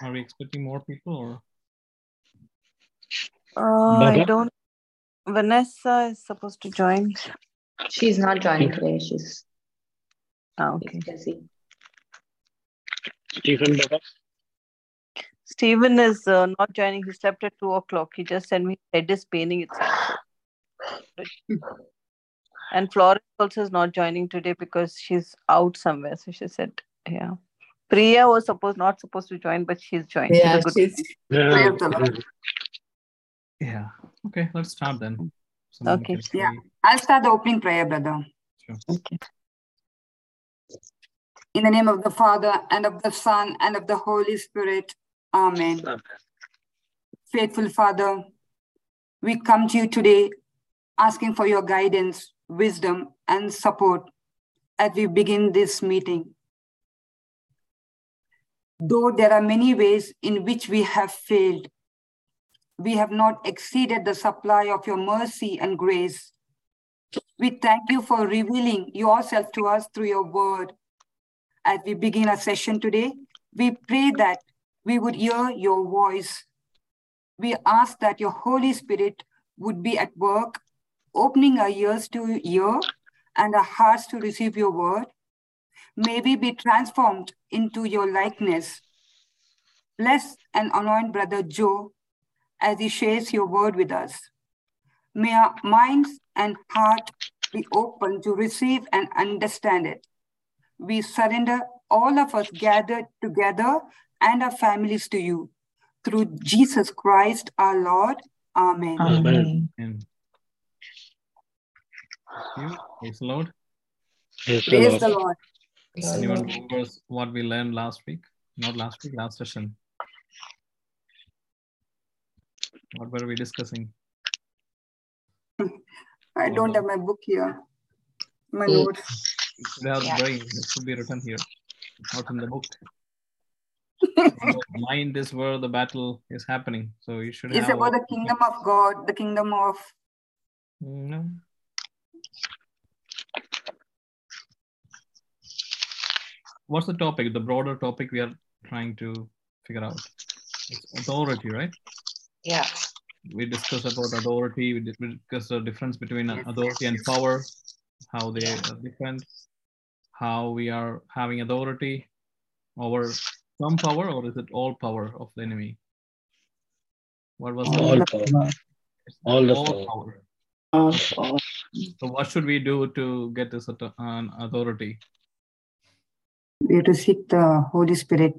Are we expecting more people or? I don't. Vanessa is supposed to join. She's not joining today. She's okay. Busy. Stephen, Stephen is not joining. He slept at 2 o'clock. He just sent me head is paining itself. And Florence also is not joining today because she's out somewhere. So she said, yeah. Priya was not supposed to join, but she's joined. Yeah, yeah. Okay, let's start then. Someone okay. Yeah, I'll start the opening prayer, brother. Sure. Okay. In the name of the Father, and of the Son, and of the Holy Spirit. Amen. Amen. Faithful Father, we come to you today asking for your guidance, wisdom, and support as we begin this meeting. Though there are many ways in which we have failed, we have not exceeded the supply of your mercy and grace. We thank you for revealing yourself to us through your word. As we begin our session today, we pray that we would hear your voice. We ask that your Holy Spirit would be at work, opening our ears to hear and our hearts to receive your word. May we be transformed into your likeness. Bless and anoint Brother Joe as he shares your word with us. May our minds and heart be open to receive and understand it. We surrender all of us gathered together and our families to you. Through Jesus Christ, our Lord. Amen. Amen. Amen. Thank you. Praise the Lord. Praise the Lord. Anyone remembers what we learned last week? Not last week, last session. What were we discussing? I don't have my book here. My notes. It should be written here, not in the book. So mind is where the battle is happening. So you should. It's about the kingdom of God, the kingdom of. No. What's the topic? The broader topic we are trying to figure out. It's authority, right? Yeah. We discussed about authority. We discussed the difference between authority and power, how they are different, how we are having authority over some power, or is it all power of the enemy? What was all power? All the power. All power. So what should we do to get this authority? We have to seek the Holy Spirit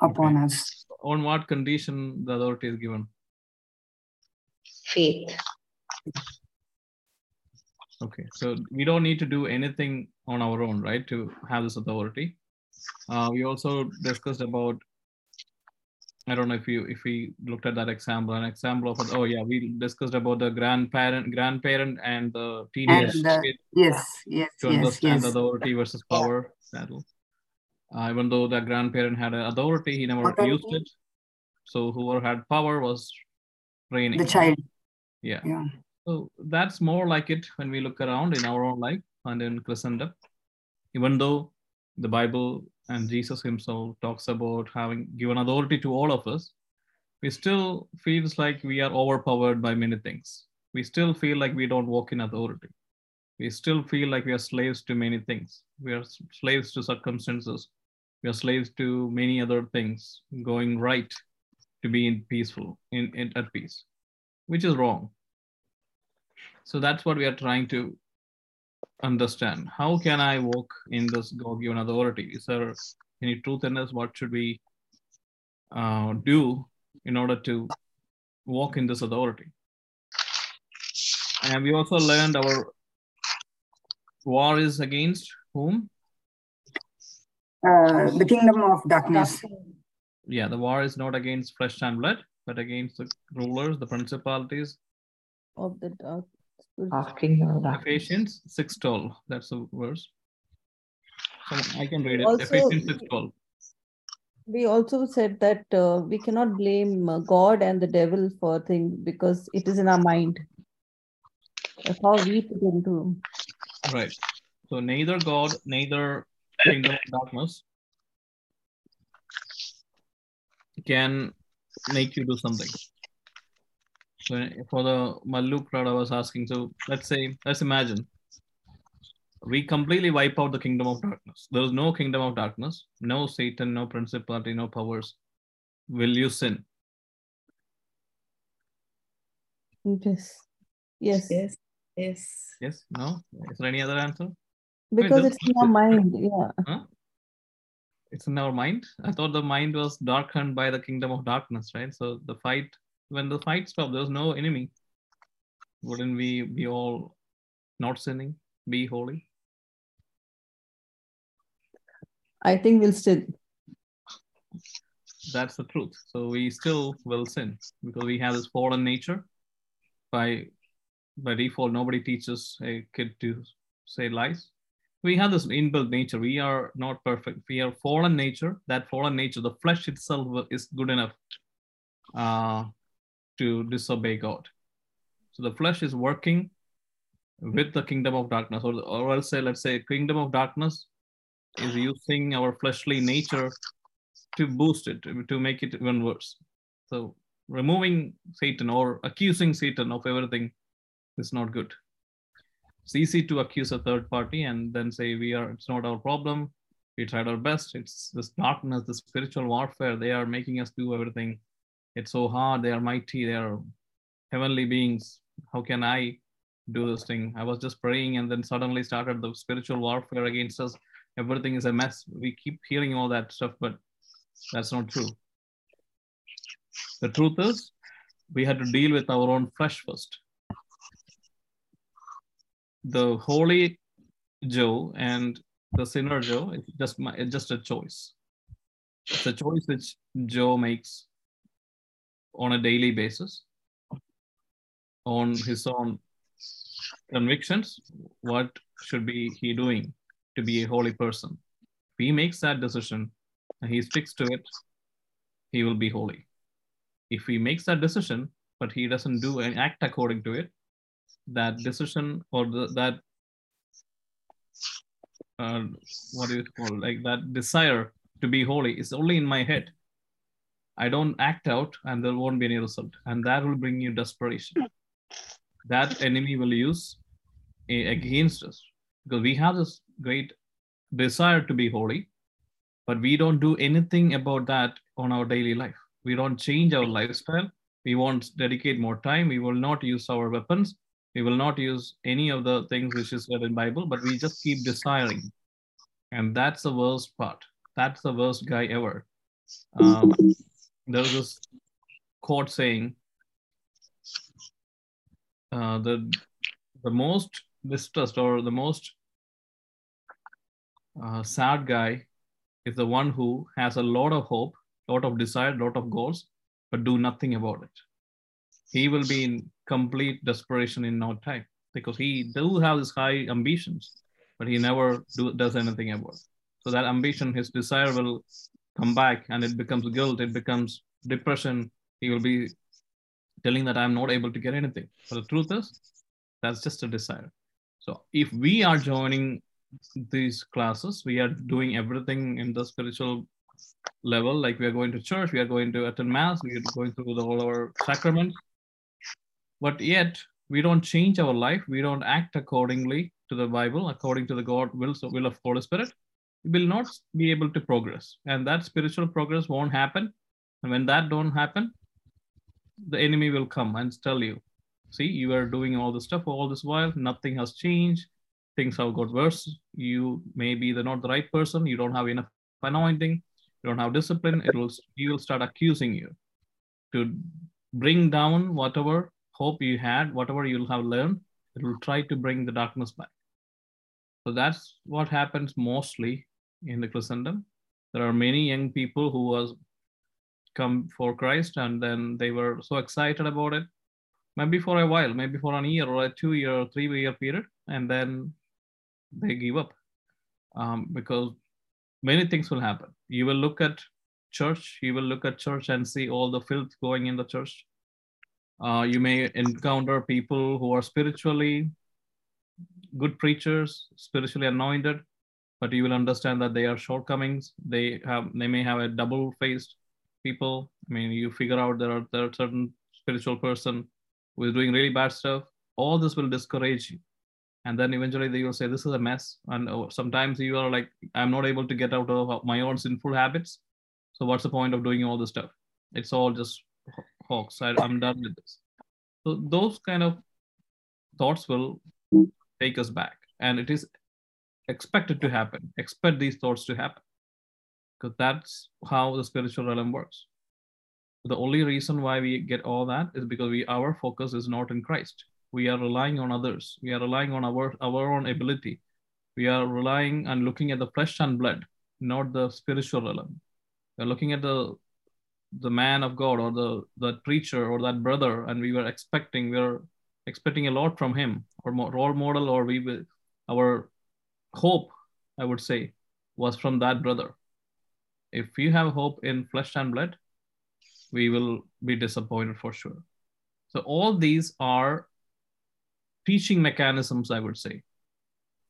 upon us. On what condition the authority is given? Faith. Okay, so we don't need to do anything on our own, right, to have this authority. We also discussed about, I don't know if we looked at that example, an example of, we discussed about the grandparent and the teenage kid. Yes. To understand authority versus power. Battle. Even though the grandparent had authority, he never used it. So whoever had power was reigning. The child. Yeah. So that's more like it when we look around in our own life and in Christendom. Even though the Bible and Jesus himself talks about having given authority to all of us, we still feels like we are overpowered by many things. We still feel like we don't walk in authority. We still feel like we are slaves to many things. We are slaves to circumstances. We are slaves to many other things, going right to be at peace, which is wrong. So that's what we are trying to understand. How can I walk in this God-given authority? Is there any truth in this? What should we do in order to walk in this authority? And we also learned our war is against whom? The kingdom of darkness. Yeah, the war is not against flesh and blood, but against the rulers, the principalities. Of the dark. Ephesians 6.12. That's the verse. So I can read it. Also, Ephesians 6.12. We also said that we cannot blame God and the devil for things because it is in our mind. That's how we put into. Right. So neither God, neither kingdom of darkness. can make you do something. So for the Malluk crowd, I was asking, so let's imagine we completely wipe out the kingdom of darkness. There is no kingdom of darkness, no Satan, no principality, no powers. Will you sin? Yes. Yes. Yes. Yes. Yes. No. Is there any other answer? Because it's in our mind. Yeah. Huh? It's in our mind. I thought the mind was darkened by the kingdom of darkness, right? So the fight, when the fight stopped, there was no enemy. Wouldn't we be all not sinning? Be holy? I think we'll still. That's the truth. So we still will sin because we have this fallen nature. By default, nobody teaches a kid to say lies. We have this inbuilt nature. We are not perfect. We are fallen nature. That fallen nature, the flesh itself is good enough to disobey God. So the flesh is working with the kingdom of darkness, or I'll say, let's say kingdom of darkness is using our fleshly nature to boost it, to make it even worse. So removing Satan or accusing Satan of everything is not good. It's easy to accuse a third party and then say it's not our problem. We tried our best. It's this darkness, the spiritual warfare. They are making us do everything. It's so hard. They are mighty. They are heavenly beings. How can I do this thing? I was just praying and then suddenly started the spiritual warfare against us. Everything is a mess. We keep hearing all that stuff, but that's not true. The truth is we had to deal with our own flesh first. The holy Joe and the sinner Joe, it's just a choice. It's a choice which Joe makes on a daily basis on his own convictions. What should be he doing to be a holy person? If he makes that decision and he sticks to it, he will be holy. If he makes that decision but he doesn't do and act according to it, that decision or that desire to be holy is only in my head. I don't act out and there won't be any result, and that will bring you desperation. That enemy will use against us because we have this great desire to be holy, but we don't do anything about that on our daily life. We don't change our lifestyle. We won't dedicate more time. We will not use our weapons. We will not use any of the things which is said in the Bible, but we just keep desiring. And that's the worst part. That's the worst guy ever. There's this quote saying, the most distressed or the most sad guy is the one who has a lot of hope, lot of desire, lot of goals, but do nothing about it. He will be in complete desperation in no time because he does have his high ambitions, but he never does anything about it. So that ambition, his desire will come back and it becomes guilt, it becomes depression. He will be telling that I'm not able to get anything. But the truth is, that's just a desire. So if we are joining these classes, we are doing everything in the spiritual level, like we are going to church, we are going to attend mass, we are going through all our sacraments, but yet we don't change our life, we don't act accordingly to the Bible, according to the God will of Holy Spirit, we will not be able to progress. And that spiritual progress won't happen. And when that don't happen, the enemy will come and tell you, see, you are doing all this stuff all this while, nothing has changed, things have got worse, you may be not the right person, you don't have enough anointing, you don't have discipline, he will start accusing you to bring down whatever hope you had, whatever you'll have learned, it will try to bring the darkness back. So that's what happens mostly in the Christendom. There are many young people who was come for Christ and then they were so excited about it, maybe for a while, maybe for an year or a 2 year or 3 year period, and then they give up because many things will happen. You will look at church. You will look at church and see all the filth going in the church. You may encounter people who are spiritually good preachers, spiritually anointed, but you will understand that they are shortcomings. They may have a double-faced people. I mean, you figure out there are certain spiritual person who is doing really bad stuff. All this will discourage you. And then eventually they will say, this is a mess. And sometimes you are like, I'm not able to get out of my own sinful habits. So what's the point of doing all this stuff? It's all just hoax. I'm done with this. So those kind of thoughts will take us back. And it is expected to happen. Expect these thoughts to happen. Because that's how the spiritual realm works. The only reason why we get all that is because our focus is not in Christ. We are relying on others. We are relying on our own ability. We are relying and looking at the flesh and blood, not the spiritual realm. We are looking at the man of God or the preacher or that brother, and we are expecting a lot from him, or role model, or our hope, I would say, was from that brother. If you have hope in flesh and blood, we will be disappointed for sure. So all these are teaching mechanisms, I would say.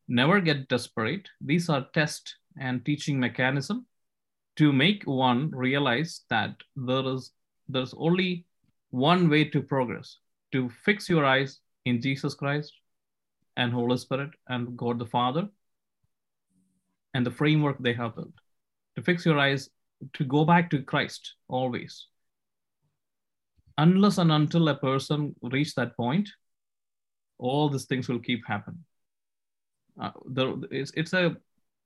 Never get desperate. These are test and teaching mechanism to make one realize that there's only one way to progress, to fix your eyes in Jesus Christ and Holy Spirit and God the Father and the framework they have built. To fix your eyes, to go back to Christ always. Unless and until a person reaches that point, all these things will keep happening. It's a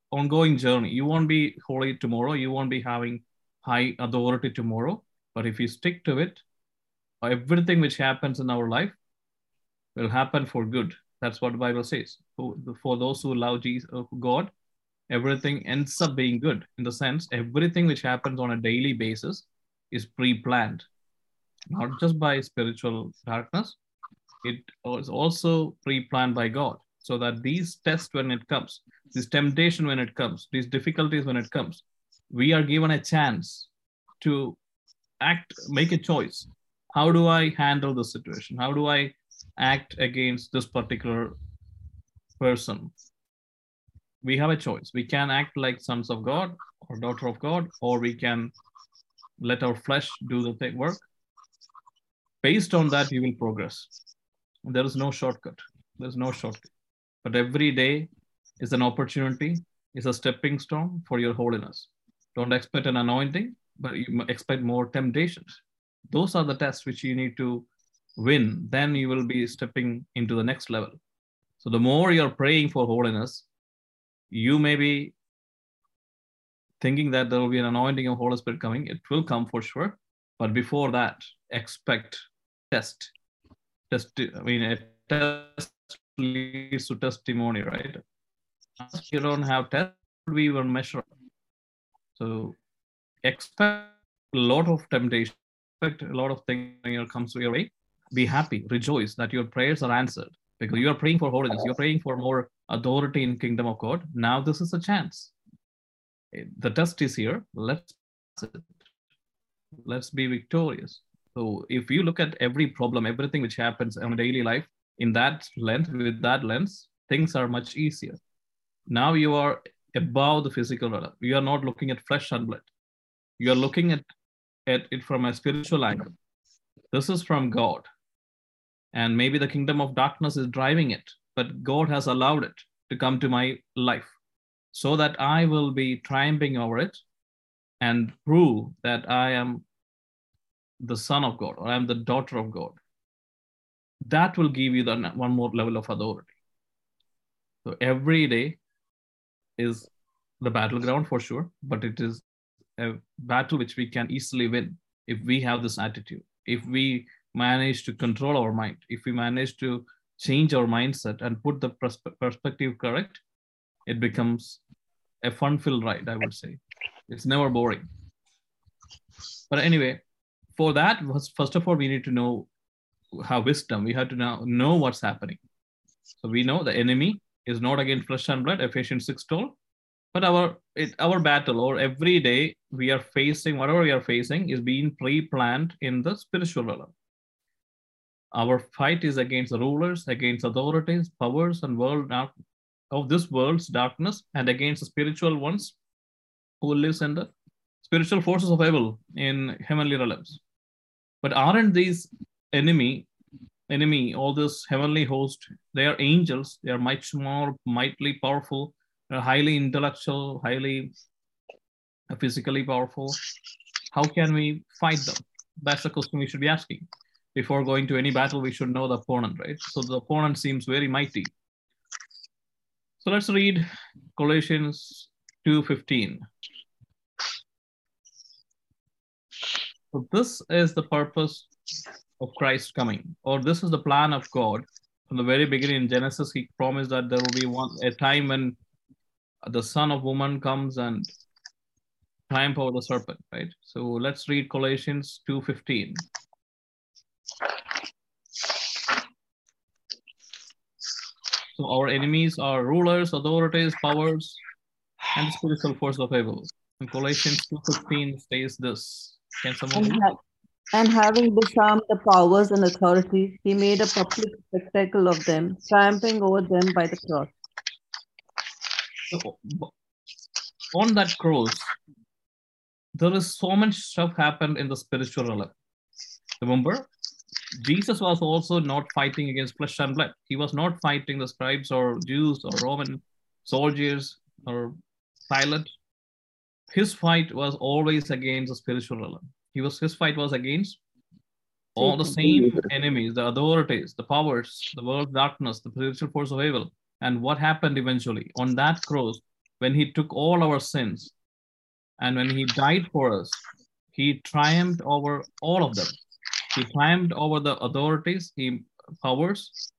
ongoing journey. You won't be holy tomorrow. You won't be having high authority tomorrow. But if you stick to it, everything which happens in our life will happen for good. That's what the Bible says. For those who love Jesus, God, everything ends up being good. In the sense, everything which happens on a daily basis is pre-planned, not just by spiritual darkness. It is also pre-planned by God, so that these tests when it comes, this temptation when it comes, these difficulties when it comes, we are given a chance to act, make a choice. How do I handle the situation? How do I act against this particular person? We have a choice. We can act like sons of God or daughter of God, or we can let our flesh do the work. Based on that, you will progress. There is no shortcut. There's no shortcut. But every day is an opportunity, is a stepping stone for your holiness. Don't expect an anointing, but you expect more temptations. Those are the tests which you need to win. Then you will be stepping into the next level. So the more you're praying for holiness, you may be thinking that there will be an anointing of Holy Spirit coming. It will come for sure. But before that, expect test. A test leads to testimony, right? If you don't have tests, we will measure up. So expect a lot of temptation, expect a lot of things that comes your way. Be happy, rejoice that your prayers are answered, because you are praying for holiness, you're praying for more authority in kingdom of God. Now this is a chance. The test is here. Let's be victorious. So if you look at every problem, everything which happens in daily life, with that lens, things are much easier. Now you are above the physical realm. You are not looking at flesh and blood. You are looking at it from a spiritual angle. This is from God. And maybe the kingdom of darkness is driving it, but God has allowed it to come to my life so that I will be triumphing over it and prove that I am the son of God, or I am the daughter of God. That will give you one more level of authority. So every day is the battleground for sure, but it is a battle which we can easily win if we have this attitude, if we manage to control our mind, if we manage to change our mindset and put the perspective correct. It becomes a fun-filled ride, I would say. It's never boring. But anyway, for that, first of all, we need to know how wisdom. We have to now know what's happening. So we know the enemy is not against flesh and blood, Ephesians 6:12. But our battle, or every day we are facing, whatever we are facing, is being pre-planned in the spiritual realm. Our fight is against the rulers, against authorities, powers, and world of this world's darkness, and against the spiritual ones who lives in the spiritual forces of evil in heavenly realms. But aren't these enemy, all this heavenly host, they are angels, they are much more mightily powerful, highly intellectual, highly physically powerful. How can we fight them? That's the question we should be asking. Before going to any battle, we should know the opponent, right? So the opponent seems very mighty. So let's read Colossians 2:15. So this is the purpose of Christ coming, or this is the plan of God. From the very beginning in Genesis, he promised that there will be a time when the Son of Woman comes and triumph over the serpent, right? So let's read Colossians 2:15. So our enemies are rulers, authorities, powers, and spiritual force of evil. And Colossians 2:15 says this. Can someone and having disarmed the powers and authorities, he made a public spectacle of them, triumphing over them by the cross. So, on that cross, there is so much stuff happened in the spiritual realm. Remember, Jesus was also not fighting against flesh and blood. He was not fighting the scribes or Jews or Roman soldiers or Pilate. His fight was always against the spiritual realm. His fight was against all the same enemies, the authorities, the powers, the world of darkness, the spiritual force of evil. And what happened eventually on that cross, when he took all our sins and when he died for us, he triumphed over all of them. He triumphed over the authorities, powers.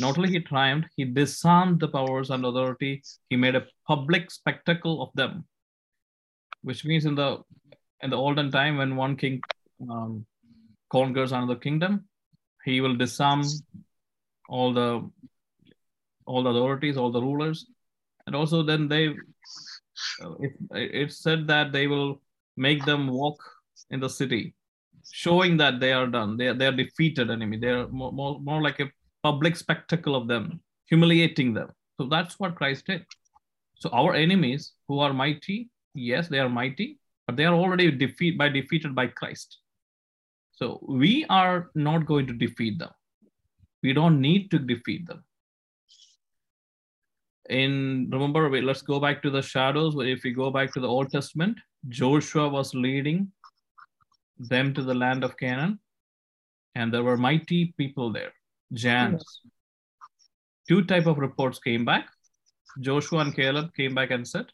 Not only he triumphed, he disarmed the powers and authority. He made a public spectacle of them, which means in the olden time when one king conquers another kingdom, he will disarm all the authorities, all the rulers, and also then it's said that they will make them walk in the city, showing that they are done. They are defeated enemy. They are more like a public spectacle of them, humiliating them. So that's what Christ did. So our enemies who are mighty, yes, they are mighty, but they are already defeated by Christ. So we are not going to defeat them. We don't need to defeat them. Let's go back to the shadows. If we go back to the Old Testament, Joshua was leading them to the land of Canaan, and there were mighty people there, giants. Two type of reports came back. Joshua and Caleb came back and said,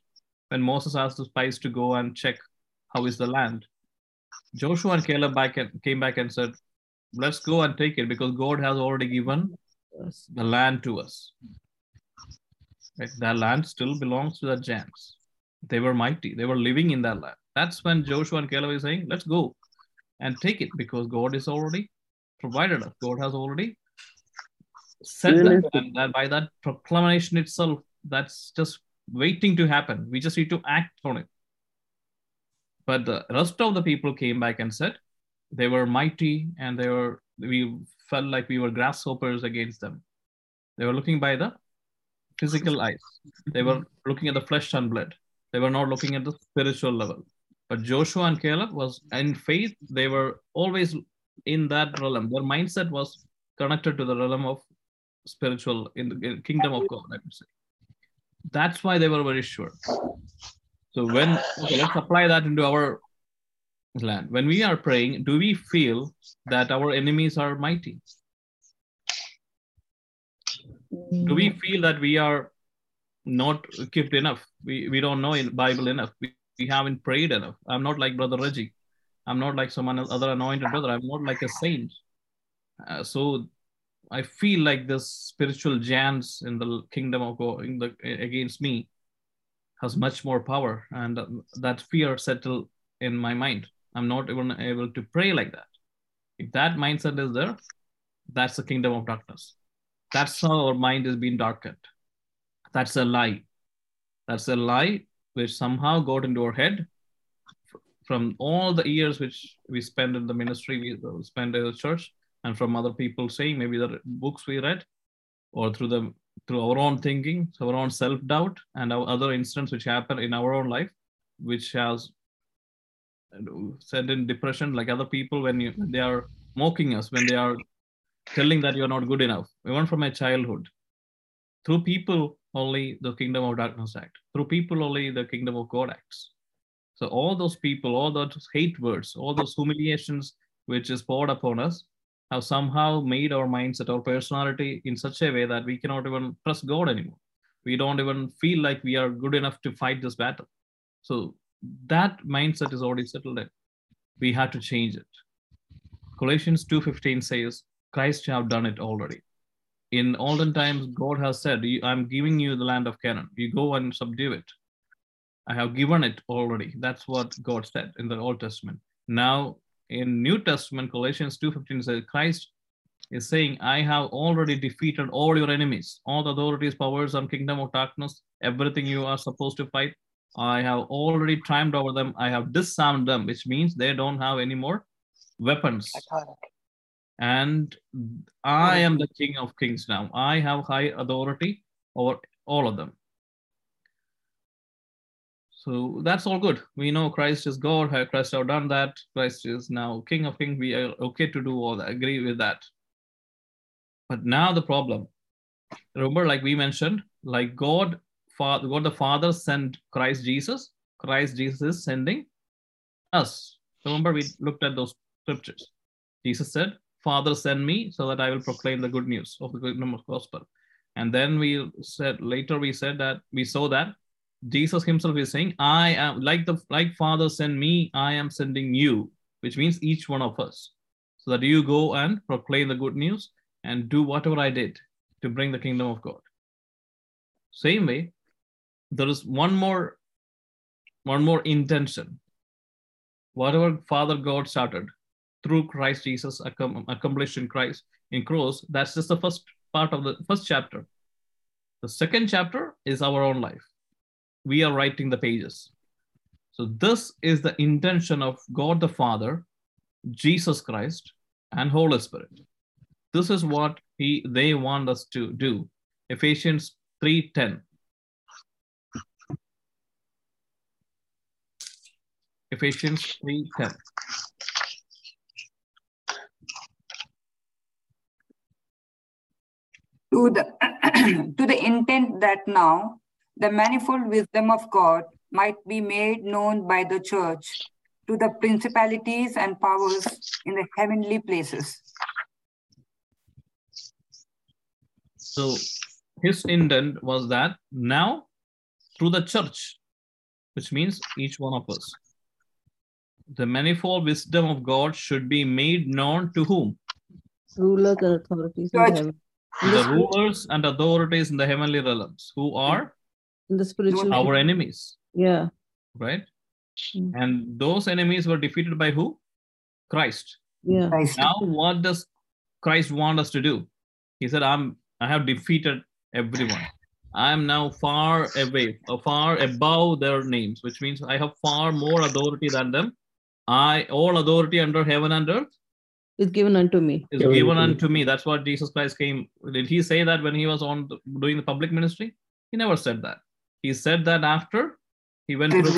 when Moses asked the spies to go and check how is the land, Joshua and Caleb came back and said, let's go and take it because God has already given the land to us. Right? That land still belongs to the giants. They were mighty. They were living in that land. That's when Joshua and Caleb is saying, let's go and take it because God has already provided us. God has already said that, and that by that proclamation itself, that's just waiting to happen. We just need to act on it. But the rest of the people came back and said they were mighty and we felt like we were grasshoppers against them. They were looking by the physical eyes. They were looking at the flesh and blood. They were not looking at the spiritual level. But Joshua and Caleb was in faith. They were always in that realm. Their mindset was connected to the realm of spiritual, in the kingdom of God, I would say. That's why they were very sure. So let's apply that into our land. When we are praying, do we feel that our enemies are mighty? Do we feel that we are not equipped enough? We don't know in Bible enough. We haven't prayed enough. I'm not like Brother Reggie. I'm not like someone other anointed brother. I'm not like a saint. So I feel like this spiritual giants in the kingdom of God against me has much more power. And that fear settled in my mind. I'm not even able to pray like that. If that mindset is there, that's the kingdom of darkness. That's how our mind is being darkened. That's a lie. That's a lie which somehow got into our head from all the years which we spent in the ministry, we spent in the church, and from other people saying, maybe the books we read, or through our own thinking, our own self-doubt, and our other incidents which happen in our own life, which has set in depression like other people when they are mocking us, when they are telling that you're not good enough. Even from my childhood, through people only the kingdom of darkness acts. Through people only the kingdom of God acts. So all those people, all those hate words, all those humiliations which is poured upon us have somehow made our mindset, our personality in such a way that we cannot even trust God anymore. We don't even feel like we are good enough to fight this battle. So that mindset is already settled in. We have to change it. Colossians 2:15 says, Christ have done it already. In olden times, God has said, I'm giving you the land of Canaan. You go and subdue it. I have given it already. That's what God said in the Old Testament. Now, in New Testament, Colossians 2:15 says, Christ is saying, I have already defeated all your enemies, all the authorities, powers, and kingdom of darkness, everything you are supposed to fight. I have already triumphed over them. I have disarmed them, which means they don't have any more weapons. And I am the King of Kings now. I have high authority over all of them. So that's all good. We know Christ is God. Christ have done that. Christ is now King of Kings. We are okay to do all that. Agree with that. But now the problem. Remember, like we mentioned, like God the Father sent Christ Jesus. Christ Jesus is sending us. Remember, we looked at those scriptures. Jesus said, Father, send me so that I will proclaim the good news of the kingdom of gospel. And then later we said that we saw that Jesus himself is saying, I am like Father send me, I am sending you, which means each one of us, so that you go and proclaim the good news and do whatever I did to bring the kingdom of God. Same way, there is one more intention. Whatever Father God started through Christ Jesus, accomplished in Christ, in cross, that's just the first part of the first chapter. The second chapter is our own life. We are writing the pages. So this is the intention of God the Father, Jesus Christ, and Holy Spirit. This is what they want us to do. Ephesians 3:10. Ephesians 3:10. To the intent that now the manifold wisdom of God might be made known by the church to the principalities and powers in the heavenly places. So his intent was that now through the church, which means each one of us, the manifold wisdom of God should be made known to whom? Rulers and authorities in heaven. The rulers and authorities in the heavenly realms, who are in the spiritual our enemies. Yeah. Right? Mm-hmm. And those enemies were defeated by who? Christ. Yeah. Christ. Now what does Christ want us to do? He said, I have defeated everyone. I am now far away, far above their names, which means I have far more authority than them. All authority under heaven and earth is given unto me. Is given unto me. That's what Jesus Christ came. Did he say that when he was doing the public ministry? He never said that. He said that after he went through.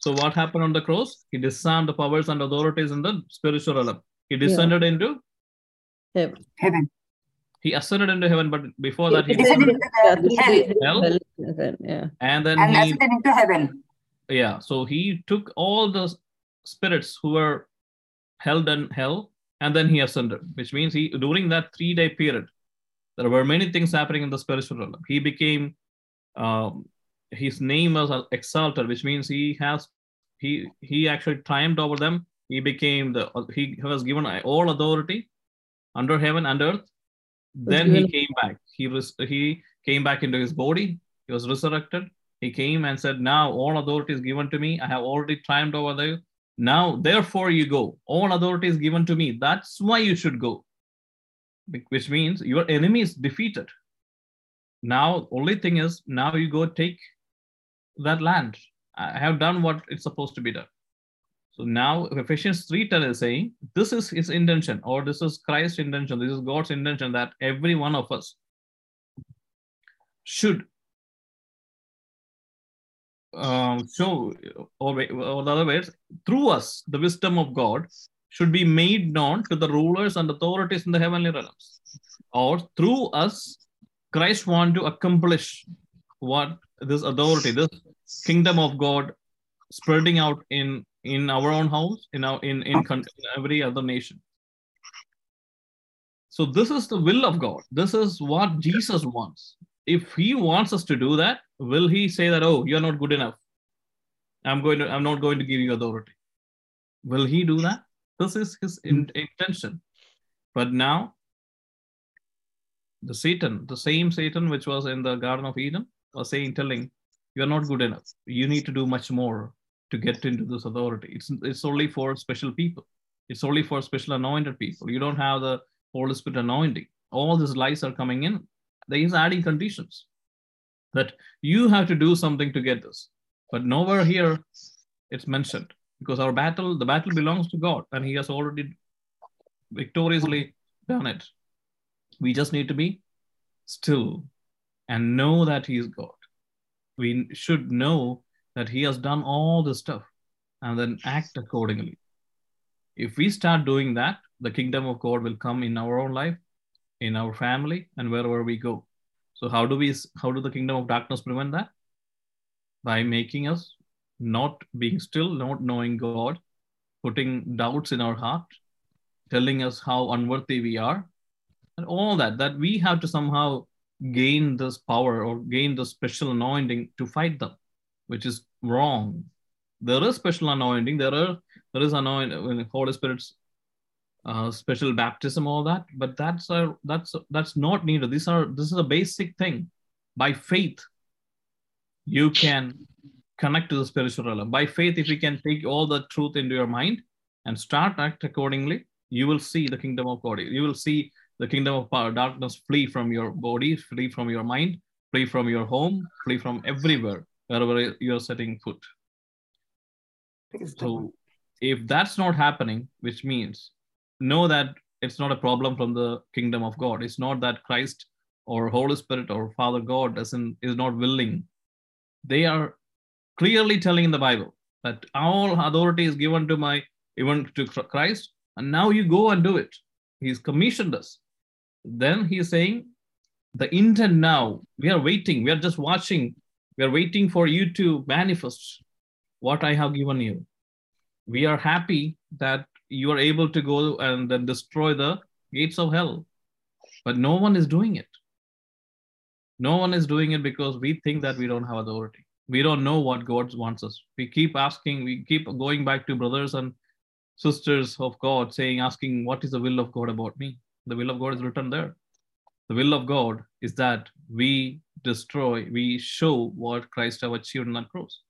So what happened on the cross? He disarmed the powers and authorities in the spiritual realm. He descended into heaven. He ascended into heaven, but before that he descended into hell. Yeah. And then he ascended into heaven. Yeah. So he took all the spirits who were held in hell, and then he ascended, which means during that 3-day period, there were many things happening in the spiritual realm. He became, his name was exalted, which means he actually triumphed over them. He was given all authority under heaven and earth. Then he came back. He came back into his body. He was resurrected. He came and said, now all authority is given to me. I have already triumphed over them. Now, therefore, you go. All authority is given to me. That's why you should go. Which means your enemy is defeated. Now, only thing is, now you go take that land. I have done what it's supposed to be done. So now Ephesians 3:10 is saying, this is his intention, or this is Christ's intention. This is God's intention that every one of us should show, or otherwise, through us, the wisdom of God should be made known to the rulers and authorities in the heavenly realms. Or through us, Christ wants to accomplish what this authority, this kingdom of God, spreading out in our own house, in every other nation. So this is the will of God. This is what Jesus wants. If he wants us to do that, will he say that, oh, you're not good enough, I'm not going to give you authority? Will he do that? This is his intention. But now, the same Satan which was in the Garden of Eden, was telling, you're not good enough. You need to do much more to get into this authority. It's only for special people. It's only for special anointed people. You don't have the Holy Spirit anointing. All these lies are coming in. He's adding conditions that you have to do something to get this. But nowhere here it's mentioned, because the battle belongs to God, and he has already victoriously done it. We just need to be still and know that he is God. We should know that he has done all this stuff and then act accordingly. If we start doing that, the kingdom of God will come in our own life, in our family, and wherever we go. So how do the kingdom of darkness prevent that? By making us not being still, not knowing God, putting doubts in our heart, telling us how unworthy we are, and all that we have to somehow gain this power or gain the special anointing to fight them, which is wrong. There is special anointing. There is anointing, Holy Spirit's special baptism, all that, but that's not needed. This is a basic thing. By faith, you can connect to the spiritual realm. By faith, if you can take all the truth into your mind and start act accordingly, you will see the kingdom of God. You will see the kingdom of power, darkness flee from your body, flee from your mind, flee from your home, flee from everywhere, wherever you are setting foot. So if that's not happening, which means know that it's not a problem from the kingdom of God. It's not that Christ or Holy Spirit or Father God is not willing. They are clearly telling in the Bible that all authority is given to Christ, and now you go and do it. He's commissioned us. Then he's saying the intent now, we are waiting. We are just watching. We are waiting for you to manifest what I have given you. We are happy that you are able to go and then destroy the gates of hell. But no one is doing it. No one is doing it because we think that we don't have authority. We don't know what God wants us. We keep asking, we keep going back to brothers and sisters of God asking, what is the will of God about me? The will of God is written there. The will of God is that we show what Christ have achieved on that cross.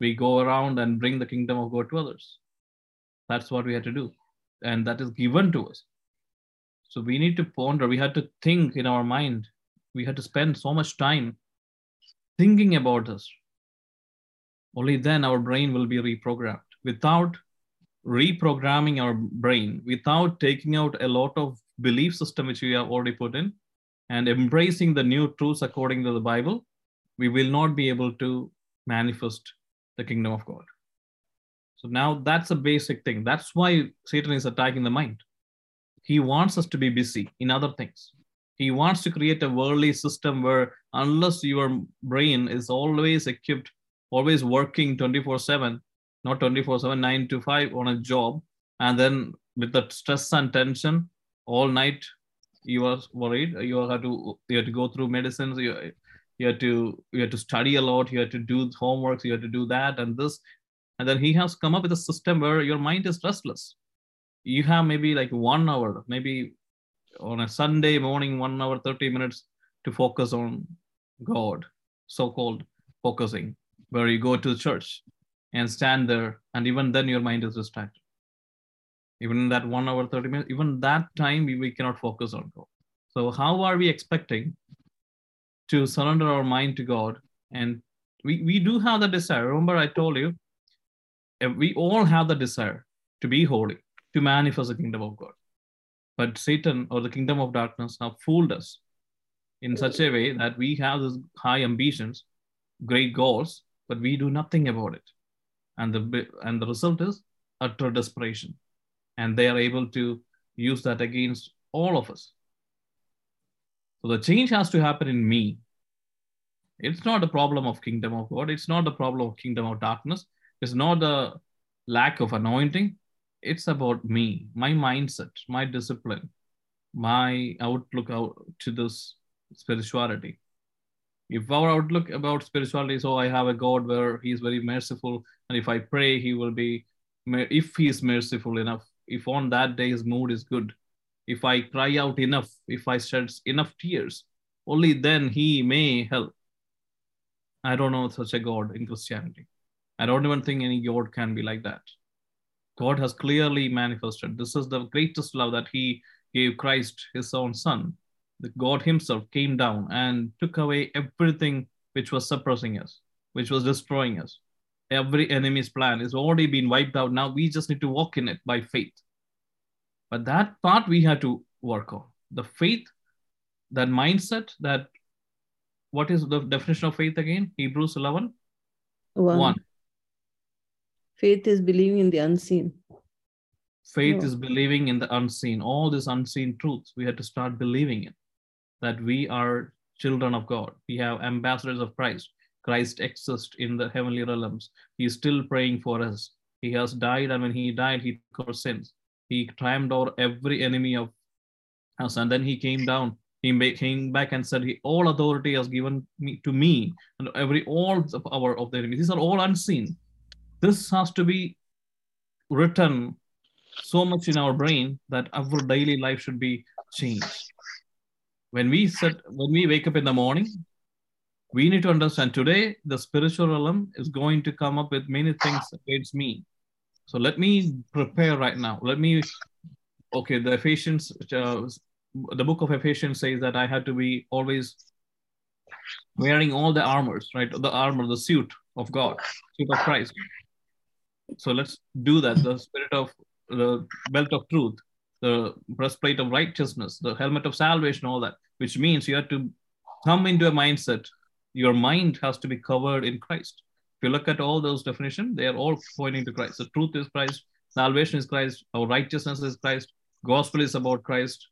We go around and bring the kingdom of God to others. That's what we had to do. And that is given to us. So we need to ponder. We had to think in our mind. We had to spend so much time thinking about this. Only then our brain will be reprogrammed. Without reprogramming our brain, without taking out a lot of belief system which we have already put in and embracing the new truths according to the Bible, we will not be able to manifest the kingdom of God. So now that's a basic thing. That's why Satan is attacking the mind. He wants us to be busy in other things. He wants to create a worldly system where unless your brain is always equipped, always working 24/7, not 24/7, 9 to 5 on a job, and then with the stress and tension all night, you are worried. You have to go through medicines. You have to study a lot. You have to do homeworks. You have to do that and this. And then he has come up with a system where your mind is restless. You have maybe like 1 hour, maybe on a Sunday morning, 1 hour, 30 minutes to focus on God, so-called focusing, where you go to the church and stand there. And even then your mind is distracted. Even in that 1 hour, 30 minutes, even that time we cannot focus on God. So how are we expecting to surrender our mind to God? And we do have the desire. Remember I told you, we all have the desire to be holy, to manifest the kingdom of God. But Satan or the kingdom of darkness have fooled us in such a way that we have these high ambitions, great goals, but we do nothing about it. And the result is utter desperation. And they are able to use that against all of us. So the change has to happen in me. It's not a problem of kingdom of God. It's not a problem of kingdom of darkness. It's not the lack of anointing. It's about me, my mindset, my discipline, my outlook out to this spirituality. If our outlook about spirituality is, oh, I have a God where he's very merciful, and if I pray, he will be, if he is merciful enough, if on that day his mood is good, if I cry out enough, if I shed enough tears, only then he may help. I don't know such a God in Christianity. I don't even think any God can be like that. God has clearly manifested. This is the greatest love, that he gave Christ, his own son. That God himself came down and took away everything which was suppressing us, which was destroying us. Every enemy's plan has already been wiped out. Now we just need to walk in it by faith. But that part we had to work on. The faith, that mindset, that, what is the definition of faith again? Hebrews 11? 1. Faith is believing in the unseen. Faith is believing in the unseen. All these unseen truths, we have to start believing in. That we are children of God. We have ambassadors of Christ. Christ exists in the heavenly realms. He is still praying for us. He has died, and when he died, he took our sins. He triumphed over every enemy of us. And then he came down. He came back and said, all authority has given me to me, and every all the power of the enemy. These are all unseen. This has to be written so much in our brain that our daily life should be changed. When we wake up in the morning, we need to understand today the spiritual realm is going to come up with many things against me. So let me prepare right now. The Ephesians, the book of Ephesians says that I have to be always wearing all the armors, right? The armor, the suit of God, suit of Christ. So let's do that. The spirit of the belt of truth, the breastplate of righteousness, the helmet of salvation, all that, which means you have to come into a mindset. Your mind has to be covered in Christ. If you look at all those definitions, they are all pointing to Christ. The truth is Christ. Salvation is Christ. Our righteousness is Christ. Gospel is about Christ.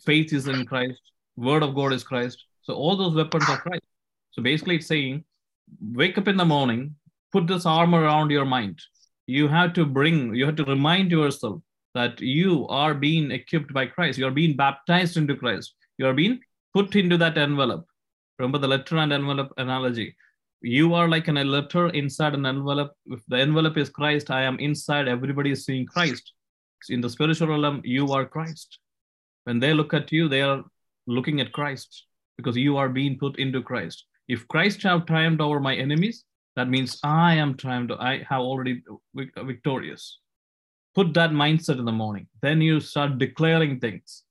Faith is in Christ. Word of God is Christ. So all those weapons are Christ. So basically it's saying, wake up in the morning, put this armor around your mind. You have to remind yourself that you are being equipped by Christ. You are being baptized into Christ. You are being put into that envelope. Remember the letter and envelope analogy. You are like an letter inside an envelope. If the envelope is Christ, I am inside. Everybody is seeing Christ. In the spiritual realm, you are Christ. When they look at you, they are looking at Christ because you are being put into Christ. If Christ have triumphed over my enemies, that means I am triumphed. I have already victorious. Put that mindset in the morning. Then you start declaring things.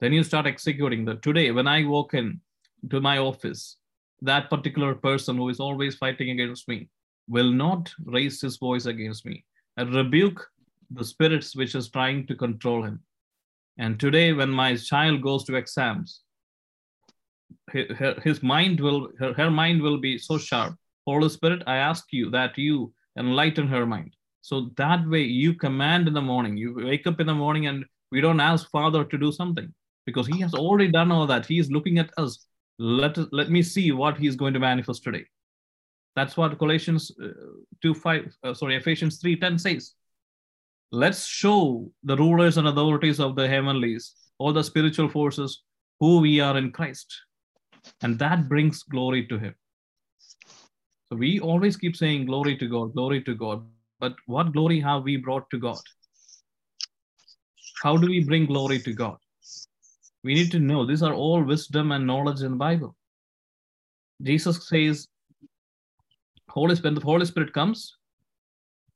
Then you start executing that. Today, when I walk in to my office, that particular person who is always fighting against me will not raise his voice against me. I rebuke the spirits which is trying to control him. And today, when my child goes to exams, her mind will be so sharp. Holy Spirit, I ask you that you enlighten her mind. So that way you command in the morning. You wake up in the morning and we don't ask Father to do something because he has already done all that. He is looking at us. Let me see what he is going to manifest today. That's what Ephesians 3:10 says. Let's show the rulers and authorities of the heavenlies, all the spiritual forces, who we are in Christ. And that brings glory to him. So we always keep saying, glory to God. But what glory have we brought to God? How do we bring glory to God? We need to know. These are all wisdom and knowledge in the Bible. Jesus says, when the Holy Spirit comes,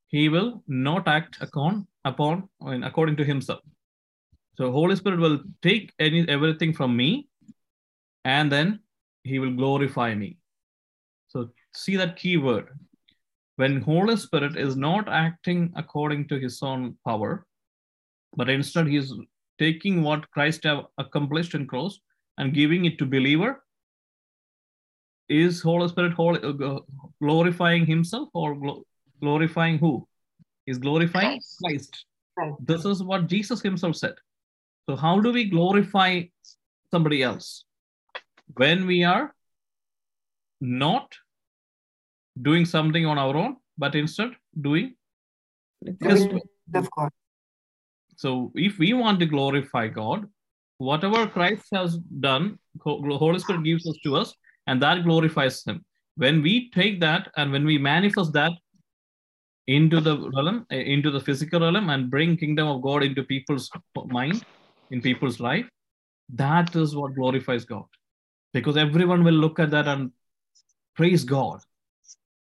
he will not act according to himself. So Holy Spirit will take everything from me, and then he will glorify me. So see that key word. When Holy Spirit is not acting according to his own power, but instead he is taking what Christ have accomplished in cross and giving it to believer, is Holy Spirit glorifying himself or glorifying who? He's glorifying Christ. This is what Jesus himself said. So how do we glorify somebody else? When we are not doing something on our own, but instead doing Christ. Of course. So if we want to glorify God, whatever Christ has done, Holy Spirit gives us to us, and that glorifies him. When we take that and when we manifest that into the realm, into the physical realm, and bring kingdom of God into people's mind, in people's life, that is what glorifies God. Because everyone will look at that and praise God.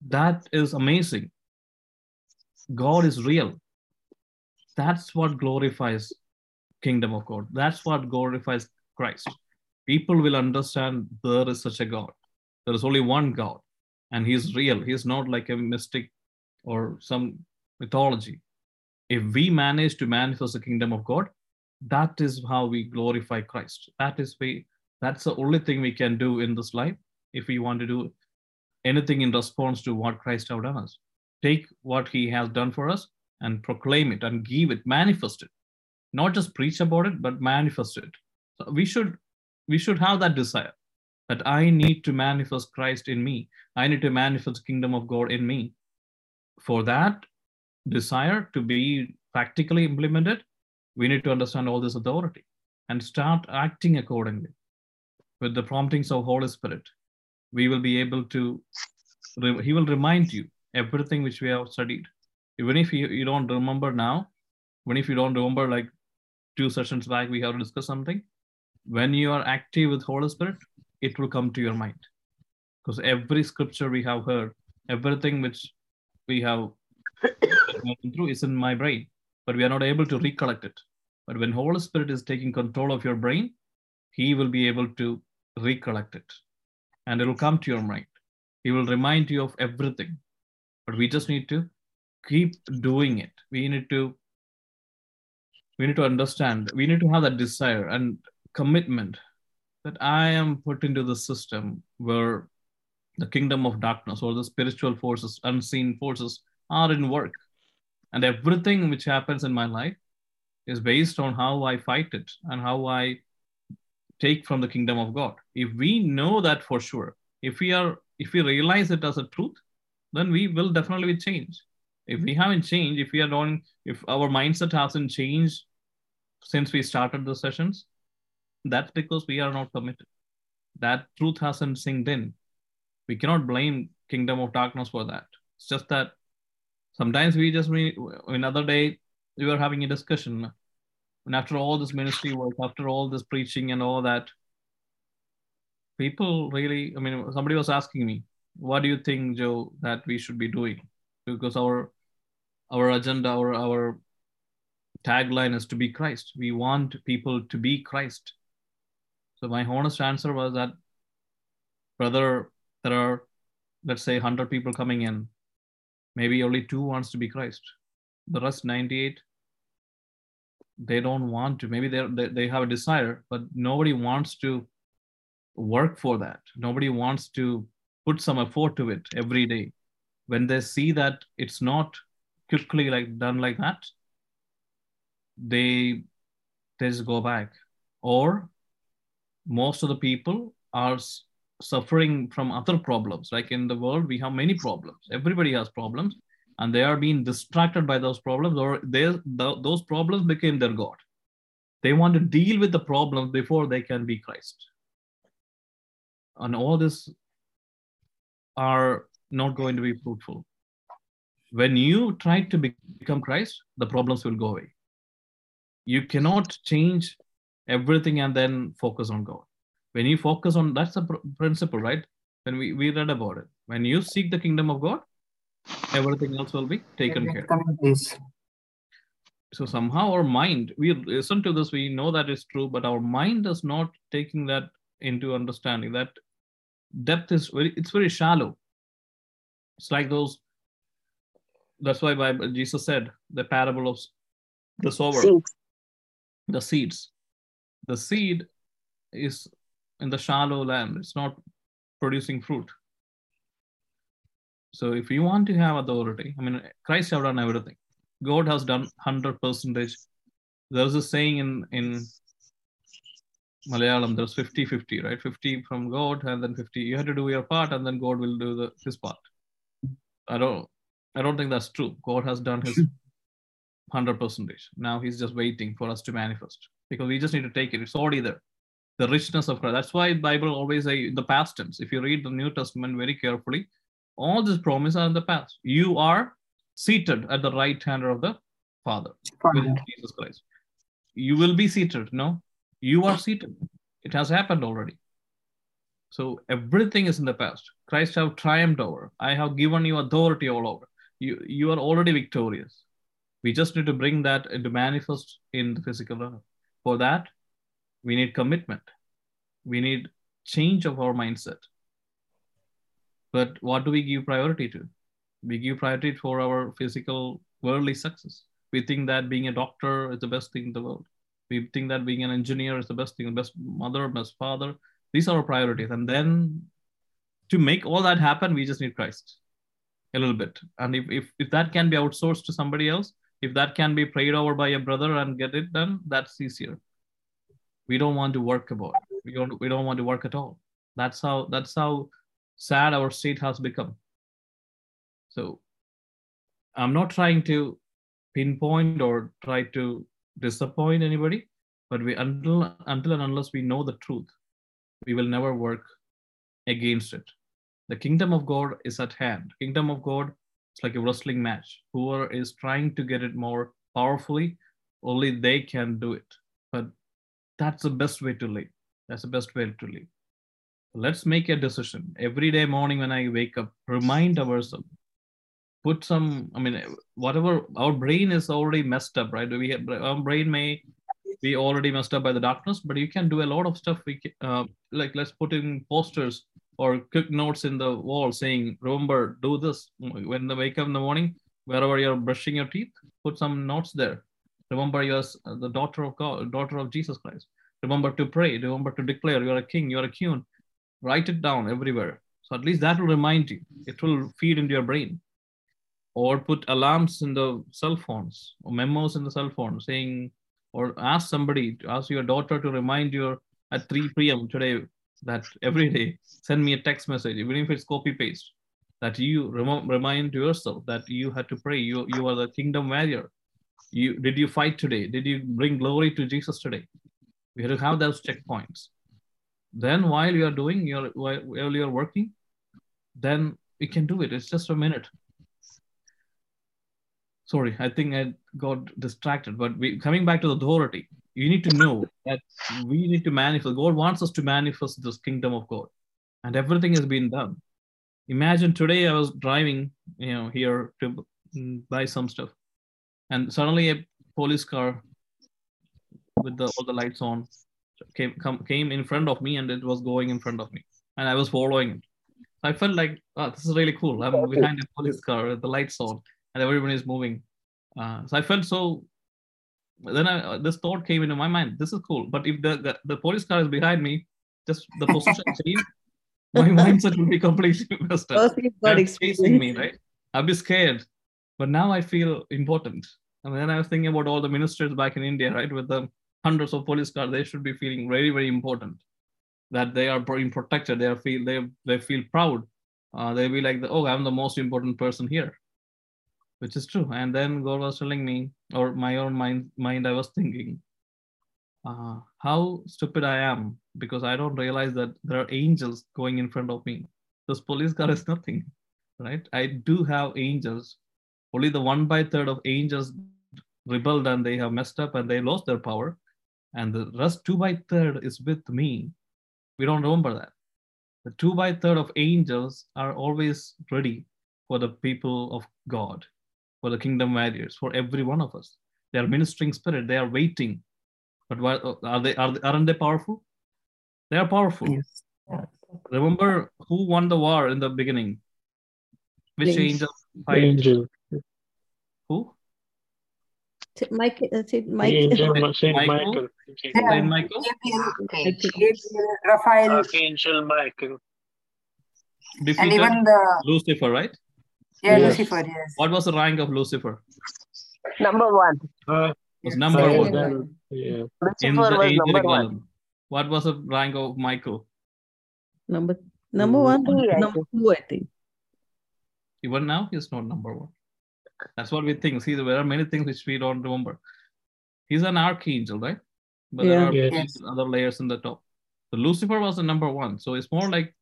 That is amazing. God is real. That's what glorifies kingdom of God. That's what glorifies Christ. People will understand there is such a God. There is only one God, and he's real. He's not like a mystic or some mythology. If we manage to manifest the kingdom of God, that is how we glorify Christ. That's the only thing we can do in this life if we want to do anything in response to what Christ has done us. Take what he has done for us and proclaim it and give it, manifest it. Not just preach about it, but manifest it. So we should have that desire that I need to manifest Christ in me. I need to manifest the kingdom of God in me. For that desire to be practically implemented, we need to understand all this authority and start acting accordingly. With the promptings of Holy Spirit, we will be able to, he will remind you everything which we have studied. Even if you don't remember now, even if you don't remember, like 2 sessions back, we have discussed something. When you are active with Holy Spirit, it will come to your mind. Because every scripture we have heard, everything which we have gone through is in my brain, but we are not able to recollect it. But when Holy Spirit is taking control of your brain, he will be able to recollect it. And it will come to your mind. He will remind you of everything. But we just need to keep doing it. We need to understand. We need to have that desire and commitment that I am put into the system where the kingdom of darkness or the spiritual forces, unseen forces are in work. And everything which happens in my life is based on how I fight it and how I take from the kingdom of God. If we know that for sure, if we realize it as a truth, then we will definitely change. If we haven't changed, if our mindset hasn't changed since we started the sessions, that's because we are not committed. That truth hasn't sinked in. We cannot blame kingdom of darkness for that. It's just that sometimes another day we were having a discussion. And after all this ministry work, after all this preaching and all that, people really, somebody was asking me, what do you think, Joe, that we should be doing? Because our agenda, our tagline is to be Christ. We want people to be Christ. So my honest answer was that, brother, there are, let's say, 100 people coming in. Maybe only 2 wants to be Christ. The rest, 98, they don't want to. Maybe they have a desire, but nobody wants to work for that. Nobody wants to put some effort to it every day. When they see that it's not quickly done like that, they just go back. Or most of the people are suffering from other problems. Like in the world, we have many problems. Everybody has problems. And they are being distracted by those problems, or those problems became their God. They want to deal with the problems before they can be Christ. And all this are not going to be fruitful. When you try to become Christ, the problems will go away. You cannot change everything and then focus on God. When you focus on, that's the principle, right? When we read about it. When you seek the kingdom of God, everything else will be taken care of. So somehow our mind, we listen to this, we know that it's true, but our mind is not taking that into understanding. That depth is very shallow. It's like those, that's why Jesus said the parable of the sower, the seeds. The seed is in the shallow land. It's not producing fruit. So if you want to have authority, I mean, Christ has done everything. God has done 100%. There's a saying in Malayalam, there's 50-50, right? 50 from God, and then 50. You have to do your part, and then God will do his part. I don't think that's true. God has done his 100%. Now he's just waiting for us to manifest, because we just need to take it. It's already there. The richness of Christ. That's why the Bible always say in the past tense. If you read the New Testament very carefully, all these promises are in the past. You are seated at the right hand of the Father, with Jesus Christ. You will be seated. No, you are seated. It has happened already. So everything is in the past. Christ have triumphed over. I have given you authority all over. You are already victorious. We just need to bring that into manifest in the physical realm. For that, we need commitment. We need change of our mindset. But what do we give priority to? We give priority for our physical worldly success. We think that being a doctor is the best thing in the world. We think that being an engineer is the best thing, the best mother, best father. These are our priorities. And then to make all that happen, we just need Christ a little bit. And if that can be outsourced to somebody else, if that can be prayed over by a brother and get it done, that's easier. We don't want to work about it. We don't want to work at all. That's how sad our state has become. So I'm not trying to pinpoint or try to disappoint anybody, but we until and unless we know the truth, we will never work against it. The kingdom of God is at hand. Kingdom of God is like a wrestling match. Whoever is trying to get it more powerfully, only they can do it. But that's the best way to live. That's the best way to live. Let's make a decision. Every day morning when I wake up, remind ourselves, put some, I mean, whatever, our brain is already messed up, right? Our brain may be already messed up by the darkness, but you can do a lot of stuff. Like let's put in posters or quick notes in the wall saying, remember, do this. When they wake up in the morning, wherever you're brushing your teeth, put some notes there. Remember, you're the daughter of God, daughter of Jesus Christ. Remember to pray, remember to declare, you're a king, you're a queen. Write it down everywhere. So at least that will remind you. It will feed into your brain. Or put alarms in the cell phones or memos in the cell phone saying, or ask somebody, ask your daughter to remind you at 3 p.m. today that every day, send me a text message, even if it's copy paste, that you remind yourself that you had to pray. You are the kingdom warrior. Did you fight today? Did you bring glory to Jesus today? We have to have those checkpoints. Then while you are doing while you are working, then you can do it. It's just a minute. Sorry, I think I got distracted, but coming back to the authority, you need to know that we need to manifest. God wants us to manifest this kingdom of God, and everything has been done. Imagine today I was driving, here to buy some stuff, and suddenly a police car with all the lights on came in front of me, and it was going in front of me, and I was following it. I felt like, oh, this is really cool. I'm behind a police car with the lights on. And everyone is moving. So I felt so, then this thought came into my mind, this is cool. But if the police car is behind me, just the position change, my mindset will be completely messed up. They're chasing me, right? I'll be scared. But now I feel important. And then I was thinking about all the ministers back in India, right? With the hundreds of police cars, they should be feeling very, very important. That they are being protected. They feel proud. They'll be like, I'm the most important person here. Which is true. And then God was telling me, or my own mind I was thinking, how stupid I am, because I don't realize that there are angels going in front of me. This police car is nothing, right? I do have angels. Only the 1/3 of angels rebelled and they have messed up and they lost their power. And the rest 2/3 is with me. We don't remember that. The 2/3 of angels are always ready for the people of God. For the kingdom warriors, for every one of us. They are ministering spirit, they are waiting. But aren't they powerful? They are powerful. Yes. Remember who won the war in the beginning? Which angel? Angel. Who? Michael. Saint Michael? Archangel Michael. defeated and even the, Lucifer, right? Yeah, yes. Lucifer, yes. What was the rank of Lucifer? Number 1. Was number 1. Yeah. In the angelic realm. What was the rank of Michael? Number 1. Number 2, I think. Even now, he's not number 1. That's what we think. See, there are many things which we don't remember. He's an archangel, right? But yeah, there are other layers in the top. So Lucifer was the number 1. So it's more like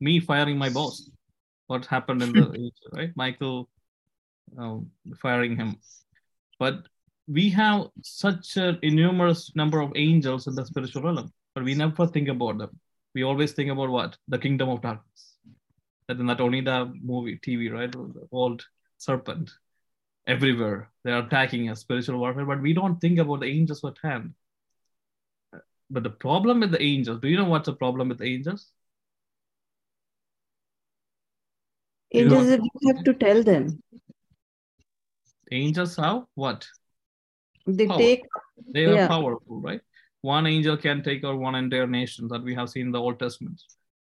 me firing my boss. What happened in the, right? Michael firing him. But we have such an enormous number of angels in the spiritual realm, but we never think about them. We always think about what? The kingdom of darkness. That not only the movie, TV, right? The old serpent. Everywhere they are attacking us, spiritual warfare, but we don't think about the angels at hand. But the problem with the angels, do you know what's the problem with the angels? It is that you have to tell them. Angels how? What? They power. They are powerful, right? One angel can take out one entire nation that we have seen in the Old Testament.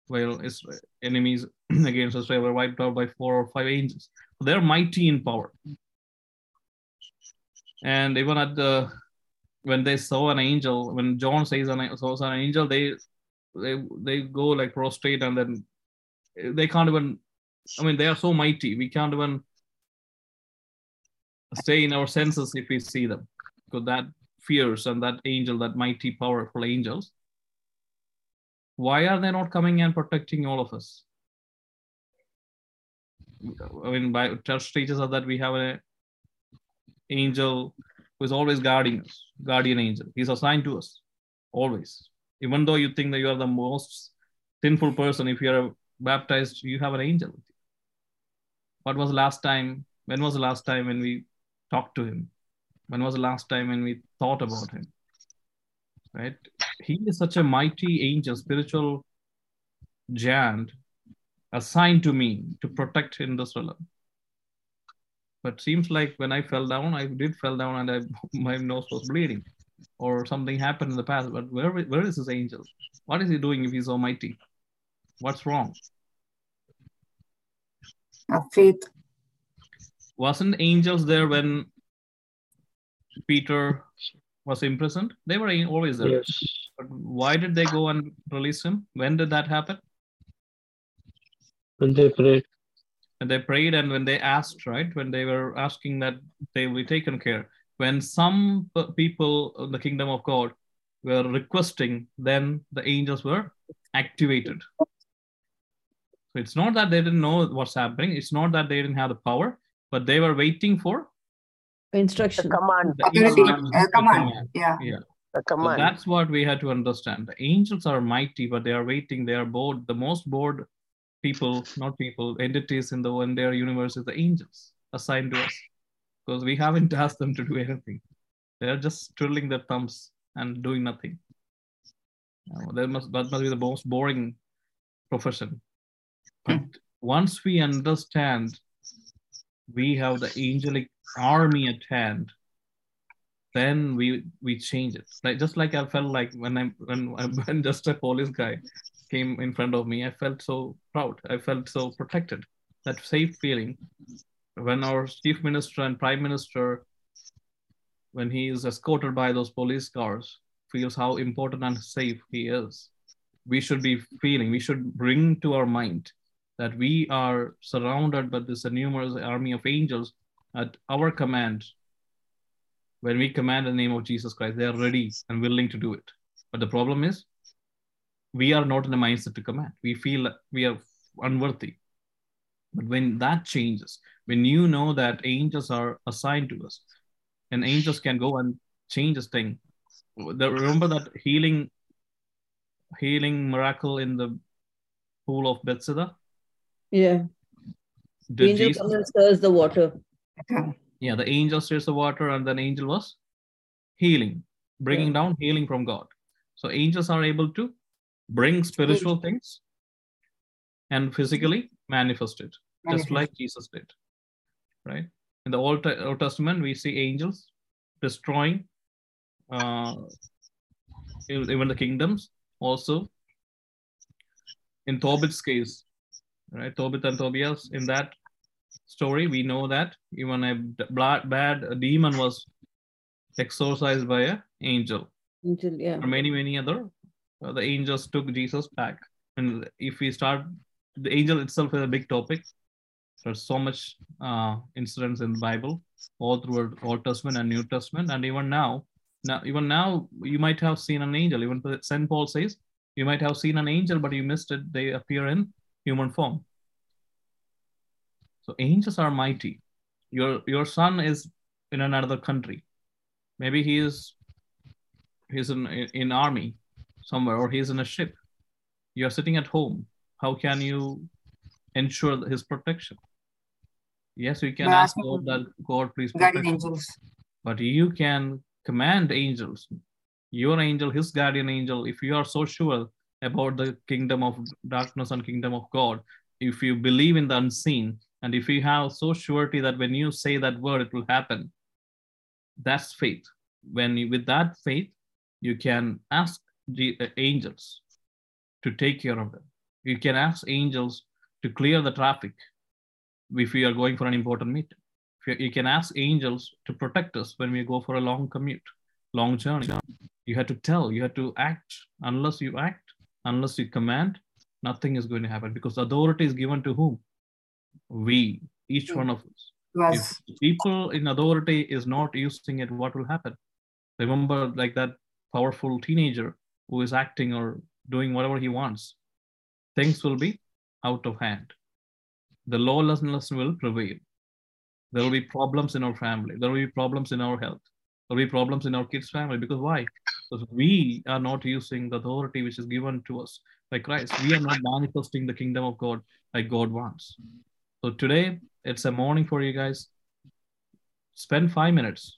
Well, Israel, enemies against Israel were wiped out by 4 or 5 angels. They're mighty in power. And even at the, when they saw an angel, when John says saw an angel, they go like prostrate, and then they can't even, I mean, they are so mighty. We can't even stay in our senses if we see them. Because that fierce and that angel, that mighty, powerful angels, why are they not coming and protecting all of us? I mean, by church teaches us that we have an angel who is always guarding us, guardian angel. He's assigned to us, always. Even though you think that you are the most sinful person, if you are baptized, you have an angel. What was the last time? When was the last time when we talked to him? When was the last time when we thought about him? Right? He is such a mighty angel, spiritual giant, assigned to me to protect in this realm. But seems like when I fell down, my nose was bleeding, or something happened in the past. But where is this angel? What is he doing if he's so mighty? What's wrong? Faith. Wasn't angels there when Peter was imprisoned? They were always there. Yes. But why did they go and release him? When did that happen? When they prayed. And they prayed, and when they asked, right? When they were asking that they will be taken care. When some people in the kingdom of God were requesting, then the angels were activated. So it's not that they didn't know what's happening. It's not that they didn't have the power, but they were waiting for instruction. The command. The command. Yeah. The command. So that's what we had to understand. The angels are mighty, but they are waiting. They are bored. The most bored entities in the entire universe is the angels assigned to us, because we haven't asked them to do anything. They are just twiddling their thumbs and doing nothing. That must be the most boring profession. But once we understand we have the angelic army at hand, then we change it. Like just like I felt like when just a police guy came in front of me, I felt so proud. I felt so protected. That safe feeling. When our chief minister and prime minister, when he is escorted by those police cars, feels how important and safe he is. We should bring to our mind that we are surrounded by this enormous army of angels at our command. When we command in the name of Jesus Christ, they are ready and willing to do it. But the problem is, we are not in the mindset to command. We feel we are unworthy. But when that changes, when you know that angels are assigned to us, and angels can go and change this thing. Remember that healing miracle in the pool of Bethsaida? Yeah. The angel comes and stirs the water. Yeah, the angel stirs the water, and then angel was healing, bringing down healing from God. So angels are able to bring spiritual things and physically manifest it, just like Jesus did, right? In the Old Testament, we see angels destroying even the kingdoms. Also, in Tobit's case, right? Tobit and Tobias, in that story, we know that even a bad demon was exorcised by an angel. Yeah. Or many other. The angels took Jesus back. And if we start, the angel itself is a big topic. There's so much incidents in the Bible, all through Old Testament and New Testament. And even now, you might have seen an angel. Even St. Paul says, you might have seen an angel, but you missed it. They appear in human form. So angels are mighty. Your son is in another country. Maybe he's in army somewhere, or he's in a ship. You're sitting at home. How can you ensure his protection? Yes, you can ask God that God, please protect angels. But you can command angels, your angel, his guardian angel. If you are so sure about the kingdom of darkness and kingdom of God, if you believe in the unseen, and if you have so surety that when you say that word, it will happen, that's faith. With that faith, you can ask the angels to take care of them. You can ask angels to clear the traffic if we are going for an important meeting. You can ask angels to protect us when we go for a long commute, long journey. You have to act. Unless you act, unless you command, nothing is going to happen, because authority is given to whom? We, each one of us. Yes. If people in authority is not using it, what will happen? Remember, like that powerful teenager who is acting or doing whatever he wants, things will be out of hand. The lawlessness will prevail. There will be problems in our family. There will be problems in our health. There will be problems in our kids' family. Because why? Because we are not using the authority which is given to us by Christ. We are not manifesting the kingdom of God like God wants. So today, it's a morning for you guys. Spend 5 minutes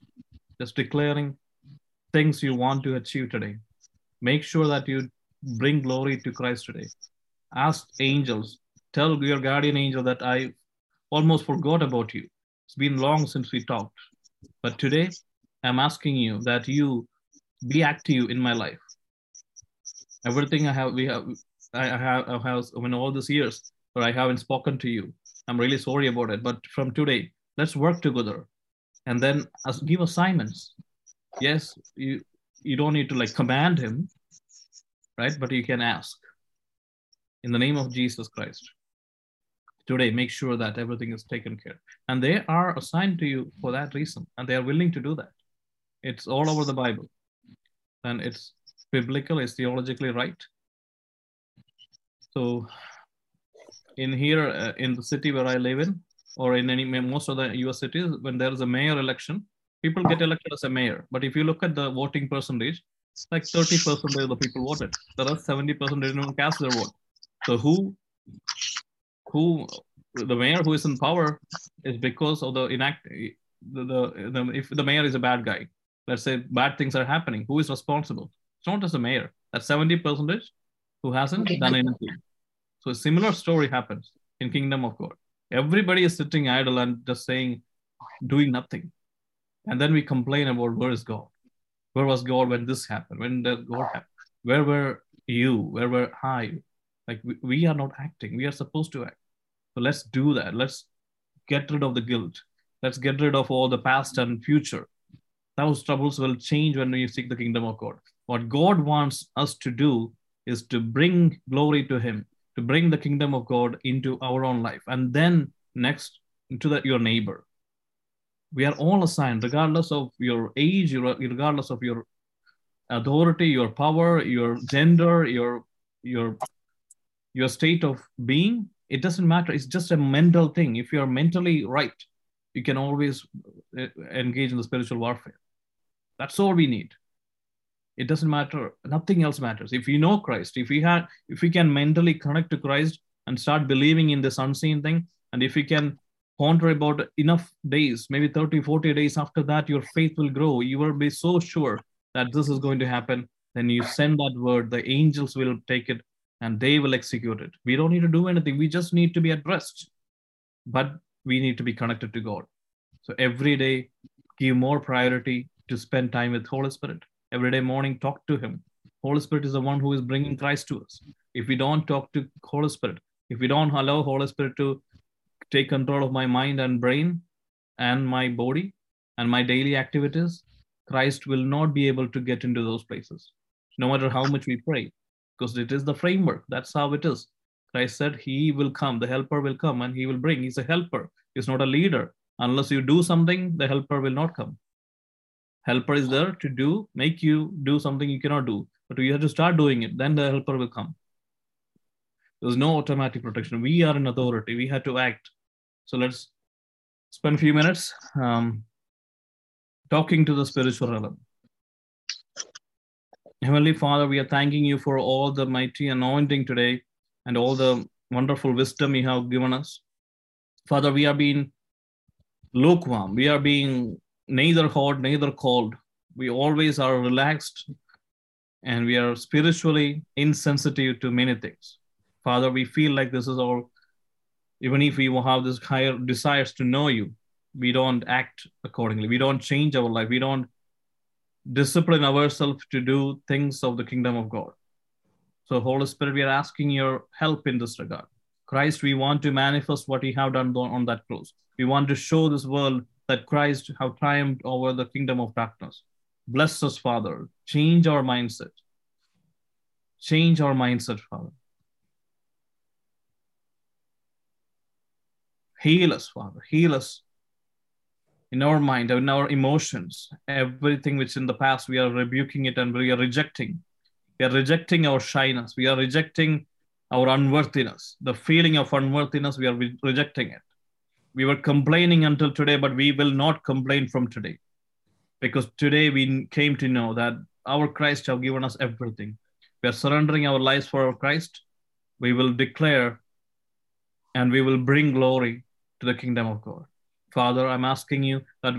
just declaring things you want to achieve today. Make sure that you bring glory to Christ today. Ask angels. Tell your guardian angel that I almost forgot about you. It's been long since we talked, but today I'm asking you that you be active in my life. Everything I have all these years where I haven't spoken to you, I'm really sorry about it. But from today, let's work together, and then give assignments. Yes, you don't need to command him, right? But you can ask in the name of Jesus Christ. Today, make sure that everything is taken care of. And they are assigned to you for that reason. And they are willing to do that. It's all over the Bible. And it's biblical, it's theologically right. So in here, in the city where I live in, or in most of the US cities, when there is a mayor election, people get elected as a mayor. But if you look at the voting percentage, it's like 30% of the people voted. The rest 70% didn't even cast their vote. So who the mayor who is in power is because of if the mayor is a bad guy, let's say bad things are happening, who is responsible? It's not just the mayor. That's 70% who hasn't done anything. So a similar story happens in kingdom of God. Everybody is sitting idle and just doing nothing. And then we complain about where is God? Where was God when this happened? When did God happen? Where were you? Where were I? We are not acting. We are supposed to act. So let's do that. Let's get rid of the guilt. Let's get rid of all the past and future. Those troubles will change when we seek the kingdom of God. What God wants us to do is to bring glory to him, to bring the kingdom of God into our own life. And then next, your neighbor. We are all assigned, regardless of your age, regardless of your authority, your power, your gender, your state of being, it doesn't matter. It's just a mental thing. If you're mentally right, you can always engage in the spiritual warfare. That's all we need. It doesn't matter. Nothing else matters. If you know Christ, if we can mentally connect to Christ and start believing in this unseen thing, and if we can ponder about enough days, maybe 30, 40 days after that, your faith will grow. You will be so sure that this is going to happen. Then you send that word. The angels will take it, and they will execute it. We don't need to do anything. We just need to be at rest. But we need to be connected to God. So every day, give more priority to spend time with Holy Spirit. Every day morning, talk to him. Holy Spirit is the one who is bringing Christ to us. If we don't talk to Holy Spirit, If we don't allow Holy Spirit to take control of my mind and brain and my body and my daily activities, Christ will not be able to get into those places, no matter how much we pray, because it is the framework. That's how it is. Christ said he will come, the helper will come, and he will bring. He's a helper. He's not a leader. Unless you do something, the helper will not come. Helper is there to make you do something you cannot do, but you have to start doing it. Then the helper will come. There's no automatic protection. We are an authority. We have to act. So let's spend a few minutes talking to the spiritual realm. Heavenly Father, we are thanking you for all the mighty anointing today and all the wonderful wisdom you have given us. Father, we are being lukewarm. We are being neither hot, neither cold. We always are relaxed and we are spiritually insensitive to many things. Father, we feel like this is all, even if we have this higher desires to know you, we don't act accordingly. We don't change our life. We don't discipline ourselves to do things of the kingdom of God. So Holy Spirit, we are asking your help in this regard. Christ, we want to manifest what you have done on that cross. We want to show this world that Christ have triumphed over the kingdom of darkness. Bless us, Father. Change our mindset. Change our mindset, Father. Heal us, Father. Heal us in our mind, in our emotions, everything which in the past we are rebuking it and we are rejecting. We are rejecting our shyness. We are rejecting our unworthiness. The feeling of unworthiness, we are rejecting it. We were complaining until today, but we will not complain from today. Because today we came to know that our Christ have given us everything. We are surrendering our lives for our Christ. We will declare and we will bring glory to the kingdom of God. Father, I'm asking you that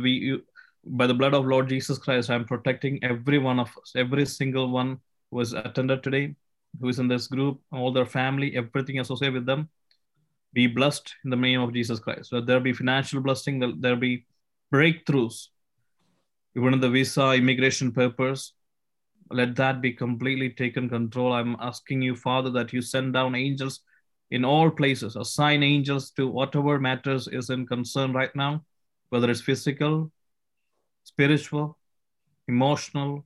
by the blood of Lord Jesus Christ, I'm protecting every one of us, every single one who has attended today, who is in this group, all their family, everything associated with them. Be blessed in the name of Jesus Christ. Let there be financial blessing, let there be breakthroughs. Even in the visa, immigration papers, let that be completely taken control. I'm asking you, Father, that you send down angels in all places, assign angels to whatever matters is in concern right now, whether it's physical, spiritual, emotional,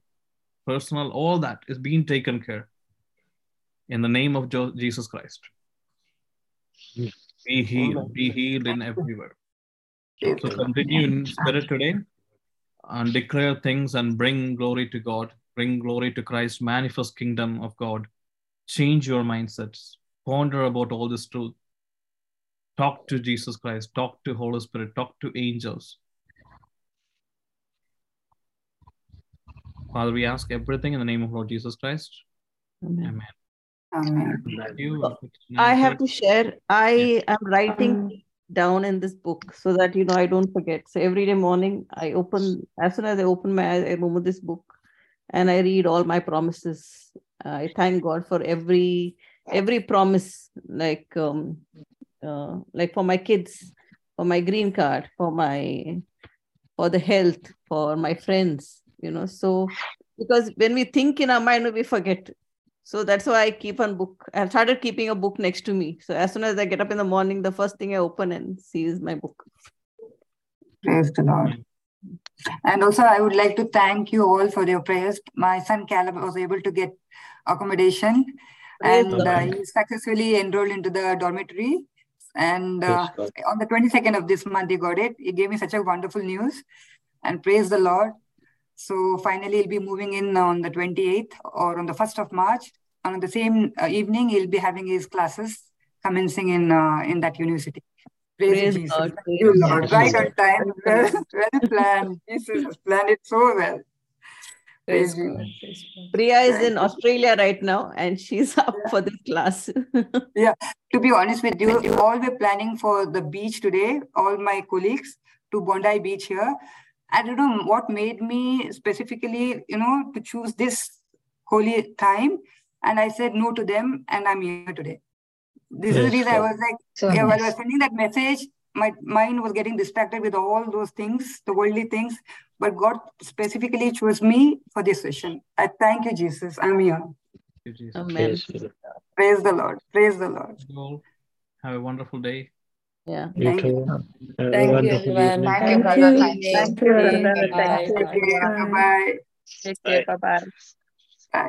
personal, all that is being taken care in the name of Jesus Christ. Be healed in everywhere. So continue in spirit today and declare things and bring glory to God, bring glory to Christ, manifest kingdom of God, change your mindsets. Ponder about all this truth. Talk to Jesus Christ. Talk to Holy Spirit. Talk to angels. Father, we ask everything in the name of Lord Jesus Christ. Amen. Amen. Amen. I have to share. I am writing down in this book so that, I don't forget. So every day morning, as soon as I open my eyes, I remove this book and I read all my promises. I thank God for every promise, like for my kids, for my green card, for the health, for my friends, so because when we think in our mind, we forget. So that's why I keep on book. I started keeping a book next to me. So as soon as I get up in the morning, the first thing I open and see is my book. Praise the Lord. And also, I would like to thank you all for your prayers. My son Caleb was able to get accommodation. And he successfully enrolled into the dormitory. And on the 22nd of this month, he got it. He gave me such a wonderful news. And praise the Lord. So finally, he'll be moving in on the 28th or on the 1st of March. And on the same evening, he'll be having his classes commencing in that university. Praise Jesus. Lord. Thank you, Lord. Right on time. Well planned. Jesus has planned it so well. Praise God. Priya is in Australia right now and she's up for this class. Yeah, to be honest with you, all we're planning for the beach today, all my colleagues to Bondi Beach here. I don't know what made me specifically, to choose this holy time. And I said no to them and I'm here today. This is the reason I was like, while I was sending that message, my mind was getting distracted with all those things, the worldly things, but God specifically chose me for this session. I thank you, Jesus. I'm here. Amen. Praise the Lord. Praise the Lord. Have a wonderful day. Yeah. Thank you, everyone. Thank you, brother. Thank you. Bye-bye. Take care. Bye-bye. Bye.